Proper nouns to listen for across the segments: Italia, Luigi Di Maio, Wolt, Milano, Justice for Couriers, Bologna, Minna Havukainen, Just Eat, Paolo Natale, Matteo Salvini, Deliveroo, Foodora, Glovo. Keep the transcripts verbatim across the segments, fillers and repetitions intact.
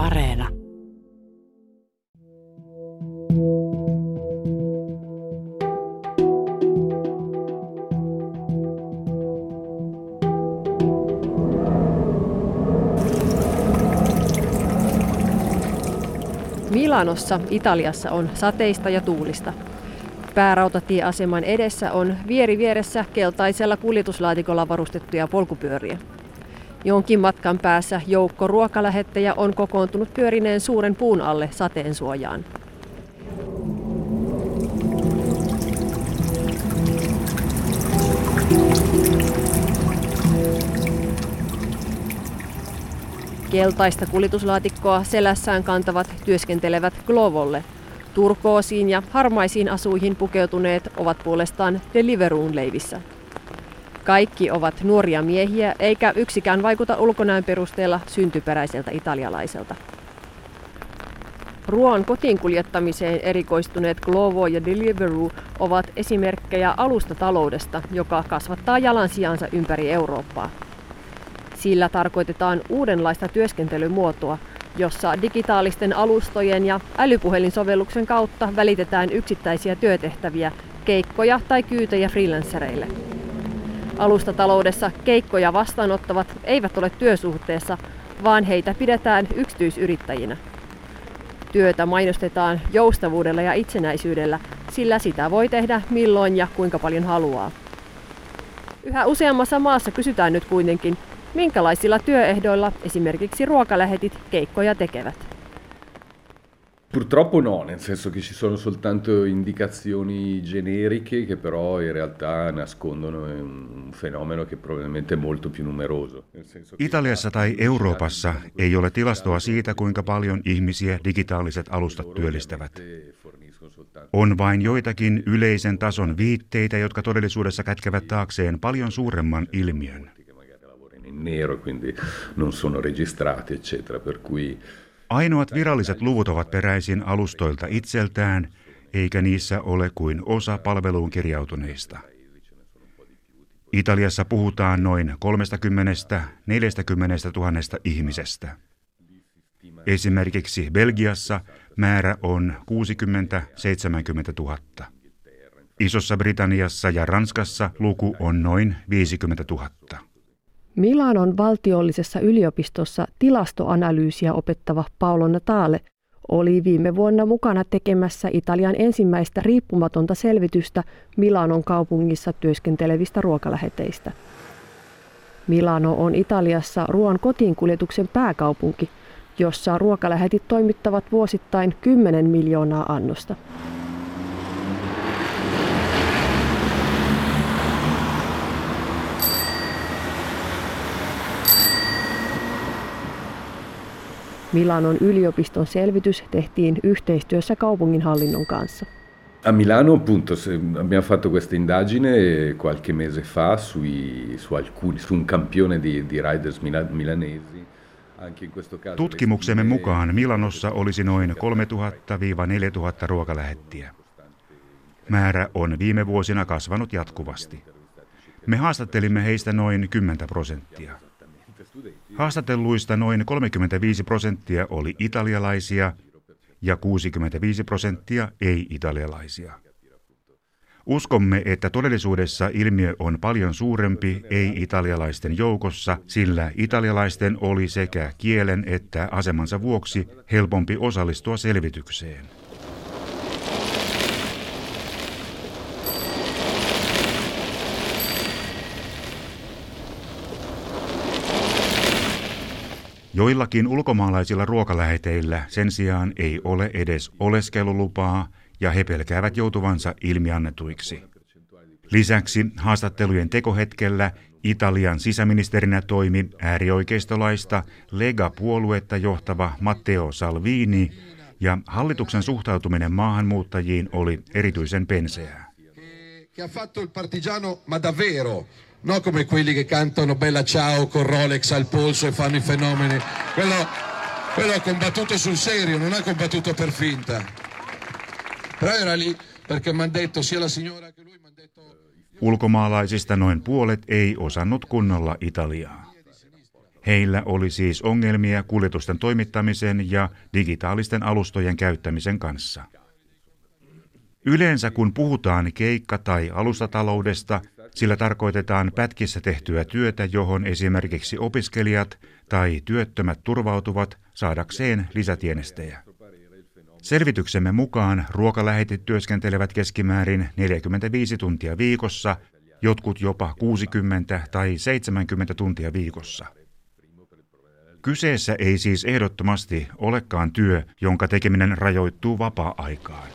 Areena. Milanossa, Italiassa on sateista ja tuulista. Päärautatieaseman edessä on vieri vieressä keltaisella kuljetuslaatikolla varustettuja polkupyöriä. Jonkin matkan päässä joukko ruokalähettäjä on kokoontunut pyörineen suuren puun alle sateen suojaan. Keltaista kuljetuslaatikkoa selässään kantavat työskentelevät Glovolle. Turkoosiin ja harmaisiin asuihin pukeutuneet ovat puolestaan Deliveroon leivissä. Kaikki ovat nuoria miehiä, eikä yksikään vaikuta ulkonäön perusteella syntyperäiseltä italialaiselta. Ruoan kotiin kuljettamiseen erikoistuneet Glovo ja Deliveroo ovat esimerkkejä alustataloudesta, joka kasvattaa jalansijansa ympäri Eurooppaa. Sillä tarkoitetaan uudenlaista työskentelymuotoa, jossa digitaalisten alustojen ja älypuhelinsovelluksen kautta välitetään yksittäisiä työtehtäviä, keikkoja tai kyytejä freelancereille. Alustataloudessa keikkoja vastaanottavat eivät ole työsuhteessa, vaan heitä pidetään yksityisyrittäjinä. Työtä mainostetaan joustavuudella ja itsenäisyydellä, sillä sitä voi tehdä milloin ja kuinka paljon haluaa. Yhä useammassa maassa kysytään nyt kuitenkin, minkälaisilla työehdoilla esimerkiksi ruokalähetit keikkoja tekevät. Purtroppo no, nel senso che ci sono soltanto indicazioni generiche che però in realtà nascondono un fenomeno che probabilmente è molto più numeroso. Italiassa tai Euroopassa ei ole tilastoa siitä, kuinka paljon ihmisiä digitaaliset alustat työllistävät. On vain joitakin yleisen tason viitteitä, jotka todellisuudessa kätkevät taakseen paljon suuremman ilmiön. Nero, quindi non sono registrati, eccetera, per cui ainoat viralliset luvut ovat peräisin alustoilta itseltään, eikä niissä ole kuin osa palveluun kirjautuneista. Italiassa puhutaan noin kolmekymmentä–neljäkymmentätuhatta ihmisestä. Esimerkiksi Belgiassa määrä on kuusikymmentä–seitsemänkymmentätuhatta. Isossa Britanniassa ja Ranskassa luku on noin viisikymmentätuhatta. Milanon valtiollisessa yliopistossa tilastoanalyysiä opettava Paolo Natale oli viime vuonna mukana tekemässä Italian ensimmäistä riippumatonta selvitystä Milanon kaupungissa työskentelevistä ruokaläheteistä. Milano on Italiassa ruoan kotiinkuljetuksen pääkaupunki, jossa ruokalähetit toimittavat vuosittain kymmenen miljoonaa annosta. Milanon yliopiston selvitys tehtiin yhteistyössä kaupunginhallinnon kanssa. A Milano appunto abbiamo fatto questa indagine qualche mese fa sui su alcuni su un campione di di riders milanesi. Tutkimuksemme mukaan Milanossa olisi noin kolmetuhatta–neljätuhatta ruokalähettiä. Määrä on viime vuosina kasvanut jatkuvasti. Me haastattelimme heistä noin kymmenen prosenttia. Haastatelluista noin kolmekymmentäviisi prosenttia oli italialaisia ja kuusikymmentäviisi prosenttia ei-italialaisia. Uskomme, että todellisuudessa ilmiö on paljon suurempi ei-italialaisten joukossa, sillä italialaisten oli sekä kielen että asemansa vuoksi helpompi osallistua selvitykseen. Joillakin ulkomaalaisilla ruokaläheteillä sen sijaan ei ole edes oleskelulupaa ja he pelkäävät joutuvansa ilmiannetuiksi. Lisäksi haastattelujen tekohetkellä Italian sisäministerinä toimi äärioikeistolaista Lega-puoluetta johtava Matteo Salvini ja hallituksen suhtautuminen maahanmuuttajiin oli erityisen penseää. Che ha fatto il partigiano ma davvero? No come quelli che cantano Bella Ciao con Rolex al polso e fanno i fenomeni. Quello, quello ha combattuto sul serio, non ha combattuto per finta. Però era lì perché mi ha detto sia la signora che lui mi ha detto. Ulkomaalaisista noin puolet ei osannut kunnolla italiaa. Heillä oli siis ongelmia kuljetusten toimittamisen ja digitaalisten alustojen käyttämisen kanssa. Yleensä kun puhutaan keikka- tai alustataloudesta, sillä tarkoitetaan pätkissä tehtyä työtä, johon esimerkiksi opiskelijat tai työttömät turvautuvat saadakseen lisätienestejä. Selvityksemme mukaan ruokalähetit työskentelevät keskimäärin neljäkymmentäviisi tuntia viikossa, jotkut jopa kuusikymmentä tai seitsemänkymmentä tuntia viikossa. Kyseessä ei siis ehdottomasti olekaan työ, jonka tekeminen rajoittuu vapaa-aikaan.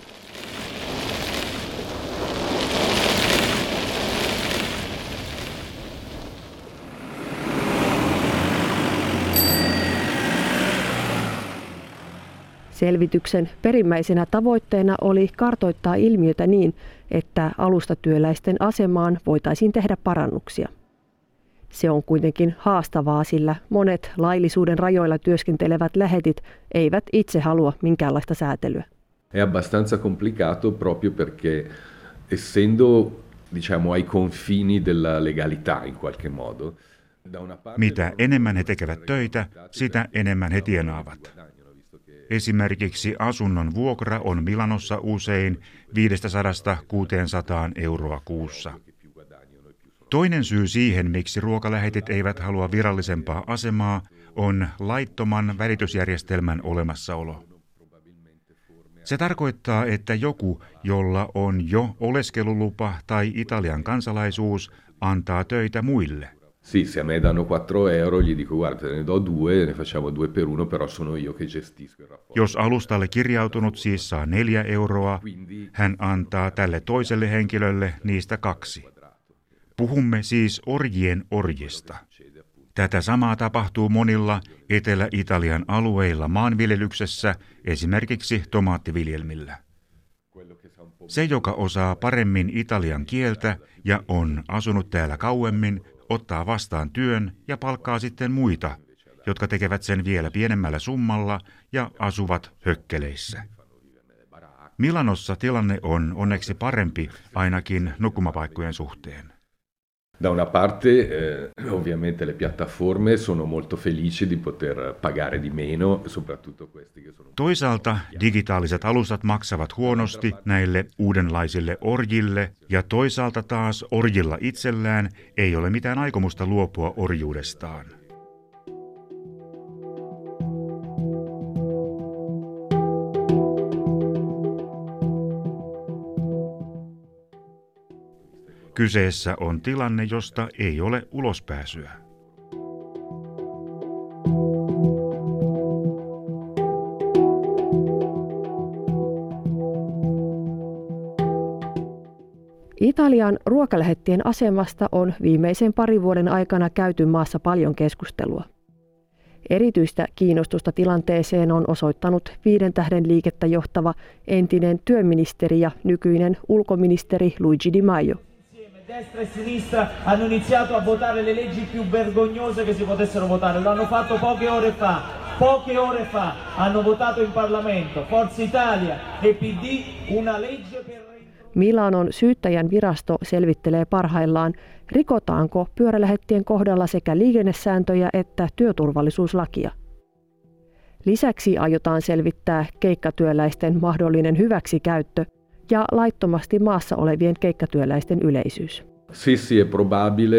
Selvityksen perimmäisenä tavoitteena oli kartoittaa ilmiötä niin, että alustatyöläisten asemaan voitaisiin tehdä parannuksia. Se on kuitenkin haastavaa, sillä monet laillisuuden rajoilla työskentelevät lähetit eivät itse halua minkäänlaista säätelyä. È abbastanza complicato proprio perché essendo diciamo ai confini della legalità in qualche modo. Mitä enemmän he tekevät töitä, sitä enemmän he tienaavat. Esimerkiksi asunnon vuokra on Milanossa usein viisisataa kuusisataa euroa kuussa. Toinen syy siihen, miksi ruokalähetit eivät halua virallisempaa asemaa, on laittoman välitysjärjestelmän olemassaolo. Se tarkoittaa, että joku, jolla on jo oleskelulupa tai Italian kansalaisuus, antaa töitä muille. Sì, se me danno quattro euro, gli dico guarda, ne do due, ne facciamo due per uno, però sono io che gestisco il rapporto. Jos alustalle kirjautunut siis saa neljä euroa, hän antaa tälle toiselle henkilölle niistä kaksi. Puhumme siis orjien orjista. Tätä samaa tapahtuu monilla Etelä-Italian alueilla maanviljelyksessä, esimerkiksi tomaattiviljelmillä. Se, joka osaa paremmin italian kieltä ja on asunut täällä kauemmin, ottaa vastaan työn ja palkkaa sitten muita, jotka tekevät sen vielä pienemmällä summalla ja asuvat hökkeleissä. Milanossa tilanne on onneksi parempi ainakin nukkumapaikkojen suhteen. Da una parte eh, ovviamente le piattaforme sono molto felici di poter pagare di meno, soprattutto questi che sono. Toisaalta digitaaliset alustat maksavat huonosti näille uudenlaisille orjille ja toisaalta taas orjilla itsellään ei ole mitään aikomusta luopua orjuudestaan. Kyseessä on tilanne, josta ei ole ulospääsyä. Italian ruokalähettien asemasta on viimeisen parin vuoden aikana käyty maassa paljon keskustelua. Erityistä kiinnostusta tilanteeseen on osoittanut viiden tähden liikettä johtava entinen työministeri ja nykyinen ulkoministeri Luigi Di Maio. Destra e sinistra hanno iniziato a votare le leggi più vergognose che si potessero votare, lo hanno fatto poche ore fa, poche ore fa hanno votato in Parlamento, Forza Italia e P D una legge per... Milanon syyttäjän virasto selvittelee parhaillaan, rikotaanko pyörälähettien kohdalla sekä liikennesääntöjä että työturvallisuuslakia. Lisäksi aiotaan selvittää keikkatyöläisten mahdollinen hyväksikäyttö ja laittomasti maassa olevien keikkatyöläisten yleisyys. Sì, sì, è probabile.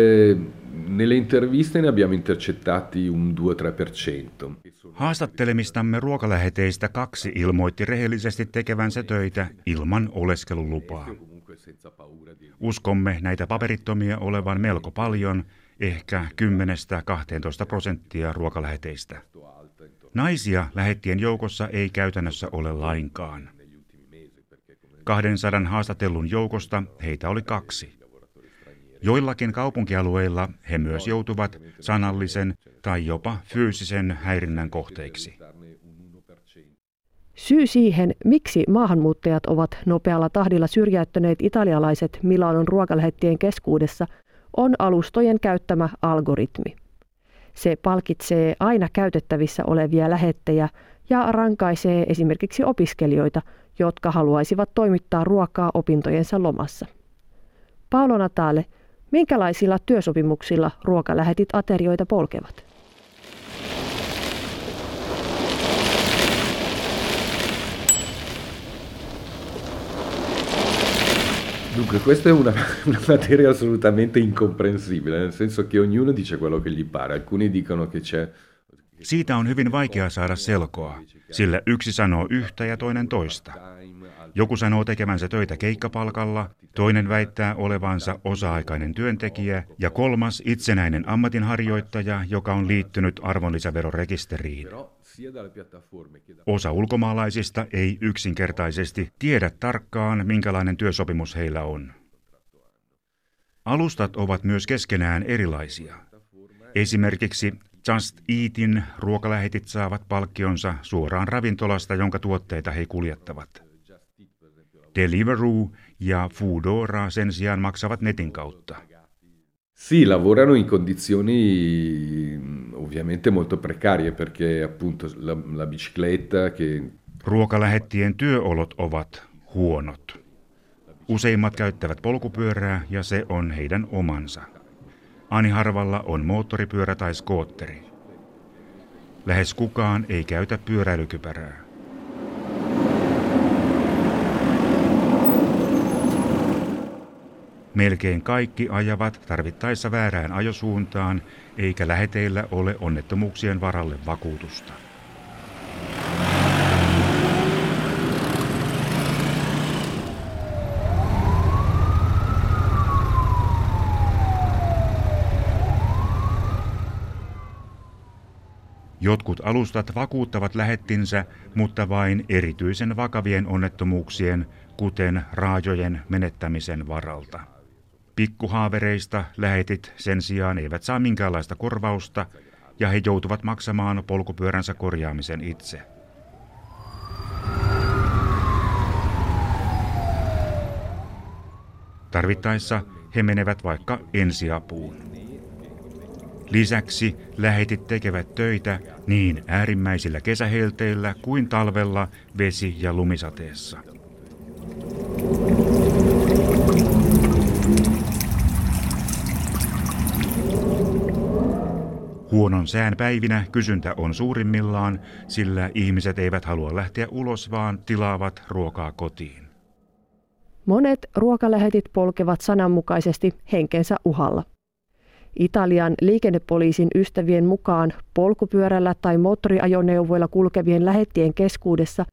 Nelle interviste ne abbiamo intercettati un due-tre per cento. Haastattelemistamme ruokaläheteistä kaksi ilmoitti rehellisesti tekevänsä töitä ilman oleskelulupaa. Uskomme näitä paperittomia olevan melko paljon, ehkä kymmenestä kahteentoista prosenttia ruokaläheteistä. Naisia lähettien joukossa ei käytännössä ole lainkaan. kahdensadan haastatellun joukosta heitä oli kaksi. Joillakin kaupunkialueilla he myös joutuvat sanallisen tai jopa fyysisen häirinnän kohteiksi. Syy siihen, miksi maahanmuuttajat ovat nopealla tahdilla syrjäyttäneet italialaiset Milanon ruokalähettien keskuudessa, on alustojen käyttämä algoritmi. Se palkitsee aina käytettävissä olevia lähettejä ja rankaisee esimerkiksi opiskelijoita, jotka haluaisivat toimittaa ruokaa opintojensa lomassa. Paolo Natale, minkälaisilla työsopimuksilla ruokalähetit aterioita polkevat? Dunque, questa è una, una materia assolutamente incomprensibile, nel senso che ognuno dice quello che gli pare. Alcuni dicono che c'è... Siitä on hyvin vaikea saada selkoa, sillä yksi sanoo yhtä ja toinen toista. Joku sanoo tekemänsä töitä keikkapalkalla, toinen väittää olevansa osa-aikainen työntekijä ja kolmas itsenäinen ammatinharjoittaja, joka on liittynyt arvonlisäverorekisteriin. Osa ulkomaalaisista ei yksinkertaisesti tiedä tarkkaan, minkälainen työsopimus heillä on. Alustat ovat myös keskenään erilaisia. Esimerkiksi Just Eatin ruokalähetit saavat palkkionsa suoraan ravintolasta, jonka tuotteita he kuljettavat. Deliveroo ja Foodora sen sijaan maksavat netin kautta. Sì, lavorano in condizioni ovviamente molto precarie perché appunto la, la bicicletta che... Ruokalähettien työolot ovat huonot. Useimmat käyttävät polkupyörää ja se on heidän omansa. Ani harvalla on moottoripyörä tai skootteri. Lähes kukaan ei käytä pyöräilykypärää. Melkein kaikki ajavat tarvittaessa väärään ajosuuntaan, eikä läheteillä ole onnettomuuksien varalle vakuutusta. Jotkut alustat vakuuttavat lähettinsä, mutta vain erityisen vakavien onnettomuuksien, kuten raajojen menettämisen varalta. Pikkuhaavereista lähetit sen sijaan eivät saa minkäänlaista korvausta ja he joutuvat maksamaan polkupyöränsä korjaamisen itse. Tarvittaessa he menevät vaikka ensiapuun. Lisäksi lähetit tekevät töitä niin äärimmäisillä kesähelteillä kuin talvella vesi- ja lumisateessa. Huonon sään päivinä kysyntä on suurimmillaan, sillä ihmiset eivät halua lähteä ulos, vaan tilaavat ruokaa kotiin. Monet ruokalähetit polkevat sananmukaisesti henkensä uhalla. Italian liikennepoliisin ystävien mukaan polkupyörällä tai moottoriajoneuvoilla kulkevien lähettien keskuudessa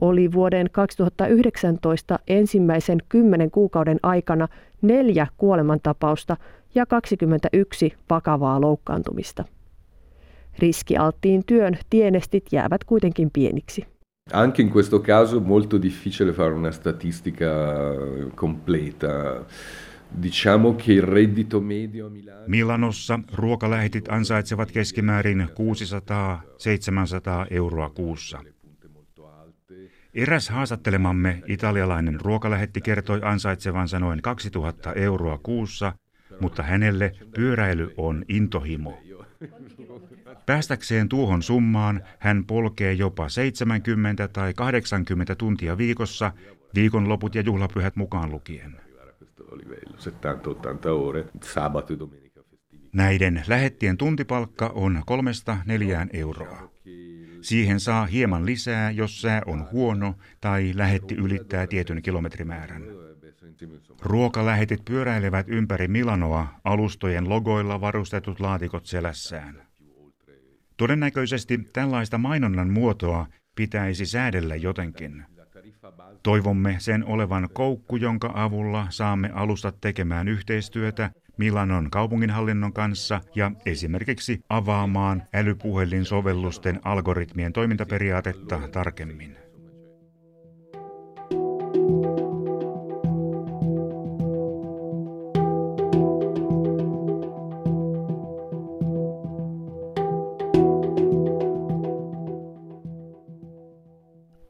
oli vuoden kaksituhattayhdeksäntoista ensimmäisen kymmenen kuukauden aikana neljä kuolemantapausta ja kaksikymmentäyksi vakavaa loukkaantumista. Riskialttiin työn tienestit jäävät kuitenkin pieniksi. Anche in questo caso molto difficile fare una statistica completa. Diciamo che il reddito medio a Milano... Milanossa ruokalähetit ansaitsevat keskimäärin kuusisataa seitsemänsataa euroa kuussa. Eräs haastattelemamme italialainen ruokalähetti kertoi ansaitsevansa noin kaksituhatta euroa kuussa, mutta hänelle pyöräily on intohimo. Päästäkseen tuohon summaan hän polkee jopa seitsemänkymmentä tai kahdeksankymmentä tuntia viikossa, viikonloput ja juhlapyhät mukaan lukien. Näiden lähettien tuntipalkka on kolmesta neljään euroa. Siihen saa hieman lisää, jos sää on huono tai lähetti ylittää tietyn kilometrimäärän. Ruokalähetit pyöräilevät ympäri Milanoa alustojen logoilla varustetut laatikot selässään. Todennäköisesti tällaista mainonnan muotoa pitäisi säädellä jotenkin. Toivomme sen olevan koukku, jonka avulla saamme alustat tekemään yhteistyötä Milanon kaupunginhallinnon kanssa ja esimerkiksi avaamaan älypuhelinsovellusten algoritmien toimintaperiaatetta tarkemmin.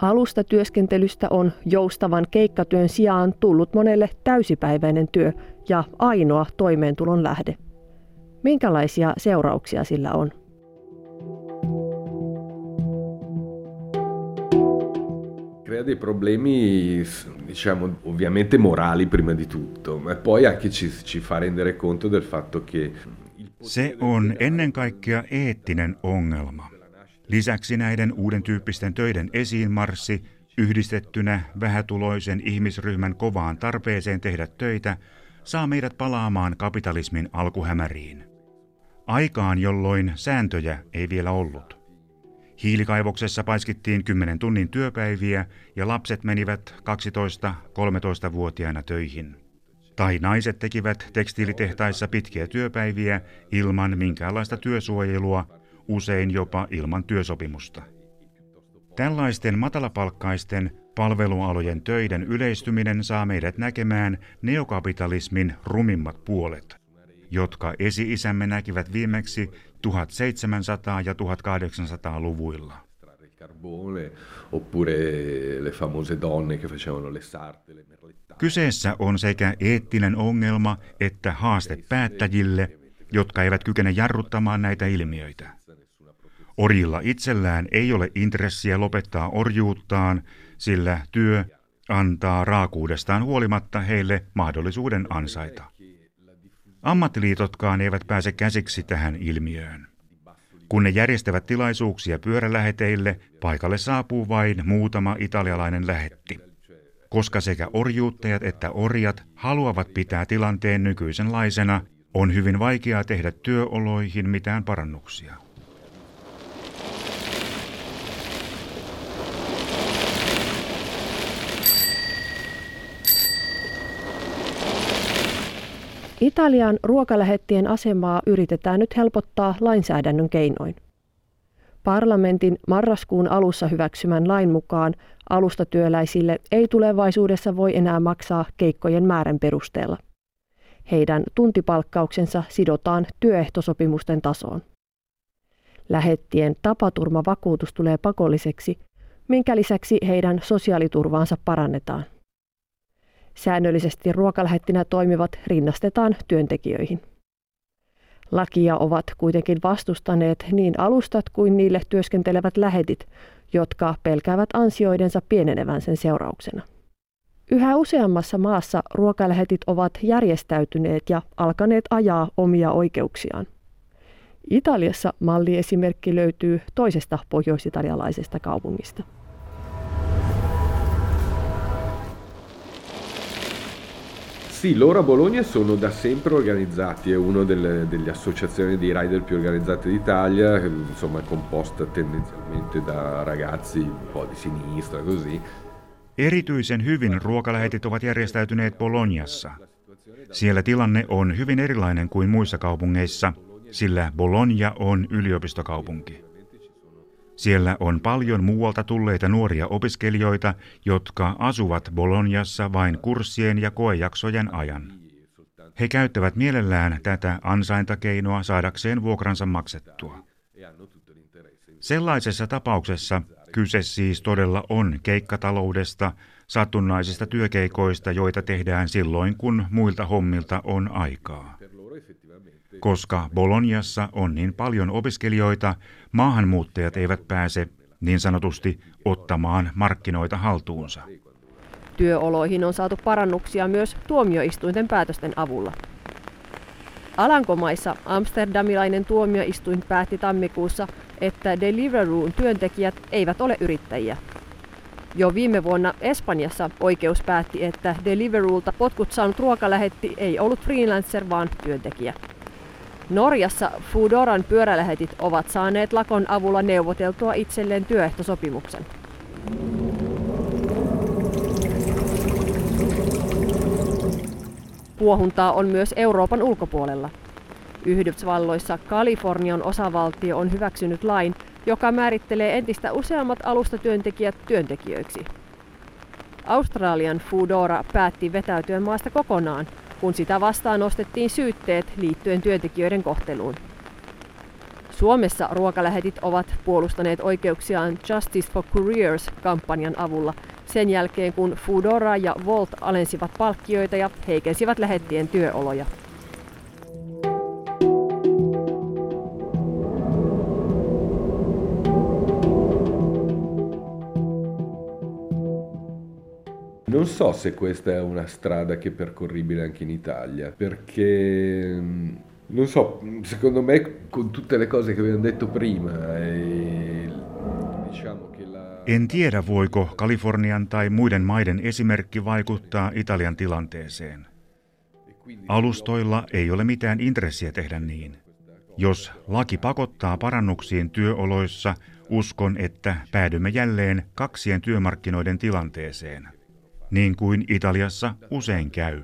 Alustatyöskentelystä on joustavan keikkatyön sijaan tullut monelle täysipäiväinen työ ja ainoa toimeentulon lähde. Minkälaisia seurauksia sillä on? Crea dei problemi, diciamo, ovviamente morali prima di tutto, ma poi anche ci fa rendere conto del fatto che... Se on ennen kaikkea eettinen ongelma. Lisäksi näiden uuden tyyppisten töiden esiinmarssi yhdistettynä vähätuloisen ihmisryhmän kovaan tarpeeseen tehdä töitä saa meidät palaamaan kapitalismin alkuhämäriin. Aikaan, jolloin sääntöjä ei vielä ollut. Hiilikaivoksessa paiskittiin kymmenen tunnin työpäiviä ja lapset menivät kaksitoista-kolmetoistavuotiaina töihin. Tai naiset tekivät tekstiilitehtaissa pitkiä työpäiviä ilman minkäänlaista työsuojelua, usein jopa ilman työsopimusta. Tällaisten matalapalkkaisten palvelualojen töiden yleistyminen saa meidät näkemään neokapitalismin rumimmat puolet, jotka esi-isämme näkivät viimeksi tuhatseitsemänsataa- ja tuhatkahdeksansataaluvuilla. Kyseessä on sekä eettinen ongelma että haaste päättäjille, jotka eivät kykene jarruttamaan näitä ilmiöitä. Orjilla itsellään ei ole intressiä lopettaa orjuuttaan, sillä työ antaa raakuudestaan huolimatta heille mahdollisuuden ansaita. Ammattiliitotkaan eivät pääse käsiksi tähän ilmiöön. Kun ne järjestävät tilaisuuksia pyöräläheteille, paikalle saapuu vain muutama italialainen lähetti. Koska sekä orjuuttajat että orjat haluavat pitää tilanteen nykyisenlaisena, on hyvin vaikeaa tehdä työoloihin mitään parannuksia. Italian ruokalähettien asemaa yritetään nyt helpottaa lainsäädännön keinoin. Parlamentin marraskuun alussa hyväksymän lain mukaan alustatyöläisille ei tulevaisuudessa voi enää maksaa keikkojen määrän perusteella. Heidän tuntipalkkauksensa sidotaan työehtosopimusten tasoon. Lähettien tapaturmavakuutus tulee pakolliseksi, minkä lisäksi heidän sosiaaliturvaansa parannetaan. Säännöllisesti ruokalähettinä toimivat rinnastetaan työntekijöihin. Lakia ovat kuitenkin vastustaneet niin alustat kuin niille työskentelevät lähetit, jotka pelkäävät ansioidensa pienenevän sen seurauksena. Yhä useammassa maassa ruokalähetit ovat järjestäytyneet ja alkaneet ajaa omia oikeuksiaan. Italiassa malliesimerkki löytyy toisesta pohjois-italialaisesta kaupungista. Sì, loro a Bologna sono da sempre organizzati, è una delle, delle associazioni di rider più organizzate d'Italia, insomma è composta tendenzialmente da ragazzi un po' di sinistra così. Erityisen hyvin ruokalähetit ovat järjestäytyneet Bolognassa. Siellä tilanne on hyvin erilainen kuin muissa kaupungeissa, sillä Bologna on yliopistokaupunki. Siellä on paljon muualta tulleita nuoria opiskelijoita, jotka asuvat Bolognassa vain kurssien ja koejaksojen ajan. He käyttävät mielellään tätä ansaintakeinoa saadakseen vuokransa maksettua. Sellaisessa tapauksessa kyse siis todella on keikkataloudesta, satunnaisista työkeikoista, joita tehdään silloin, kun muilta hommilta on aikaa. Koska Bolognassa on niin paljon opiskelijoita, maahanmuuttajat eivät pääse niin sanotusti ottamaan markkinoita haltuunsa. Työoloihin on saatu parannuksia myös tuomioistuinten päätösten avulla. Alankomaissa amsterdamilainen tuomioistuin päätti tammikuussa, että Deliveroon työntekijät eivät ole yrittäjiä. Jo viime vuonna Espanjassa oikeus päätti, että Deliveroolta potkut saanut ruokalähetti ei ollut freelancer, vaan työntekijä. Norjassa Foodoran pyörälähetit ovat saaneet lakon avulla neuvoteltua itselleen työehtosopimuksen. Puohuntaa on myös Euroopan ulkopuolella. Yhdysvalloissa Kalifornian osavaltio on hyväksynyt lain, joka määrittelee entistä useammat alustatyöntekijät työntekijöiksi. Australian Foodora päätti vetäytyä maasta kokonaan, kun sitä vastaan nostettiin syytteet liittyen työntekijöiden kohteluun. Suomessa ruokalähetit ovat puolustaneet oikeuksiaan Justice for Couriers-kampanjan avulla sen jälkeen, kun Foodora ja Wolt alensivat palkkioita ja heikensivät lähettien työoloja. Non so se questa è una strada che è percorribile anche in Italia, perché non so, secondo me con tutte le cose che abbiamo detto prima e En tiedä, voiko Kalifornian tai muiden maiden esimerkki vaikuttaa Italian tilanteeseen. Alustoilla ei ole mitään intressiä tehdä niin. Jos laki pakottaa parannuksiin työoloissa, uskon, että päädymme jälleen kaksien työmarkkinoiden tilanteeseen, niin kuin Italiassa usein käy.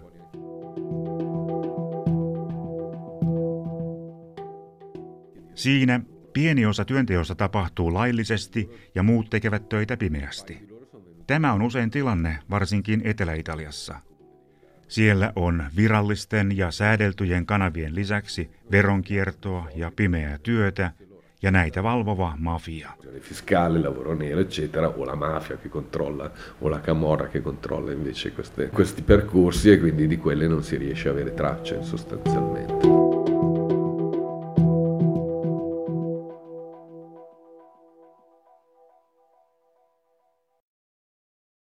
Siinä pieni osa työnteosta tapahtuu laillisesti ja muut tekevät töitä pimeästi. Tämä on usein tilanne, varsinkin Etelä-Italiassa. Siellä on virallisten ja säädeltyjen kanavien lisäksi veronkiertoa ja pimeää työtä ja näitä valvova mafia.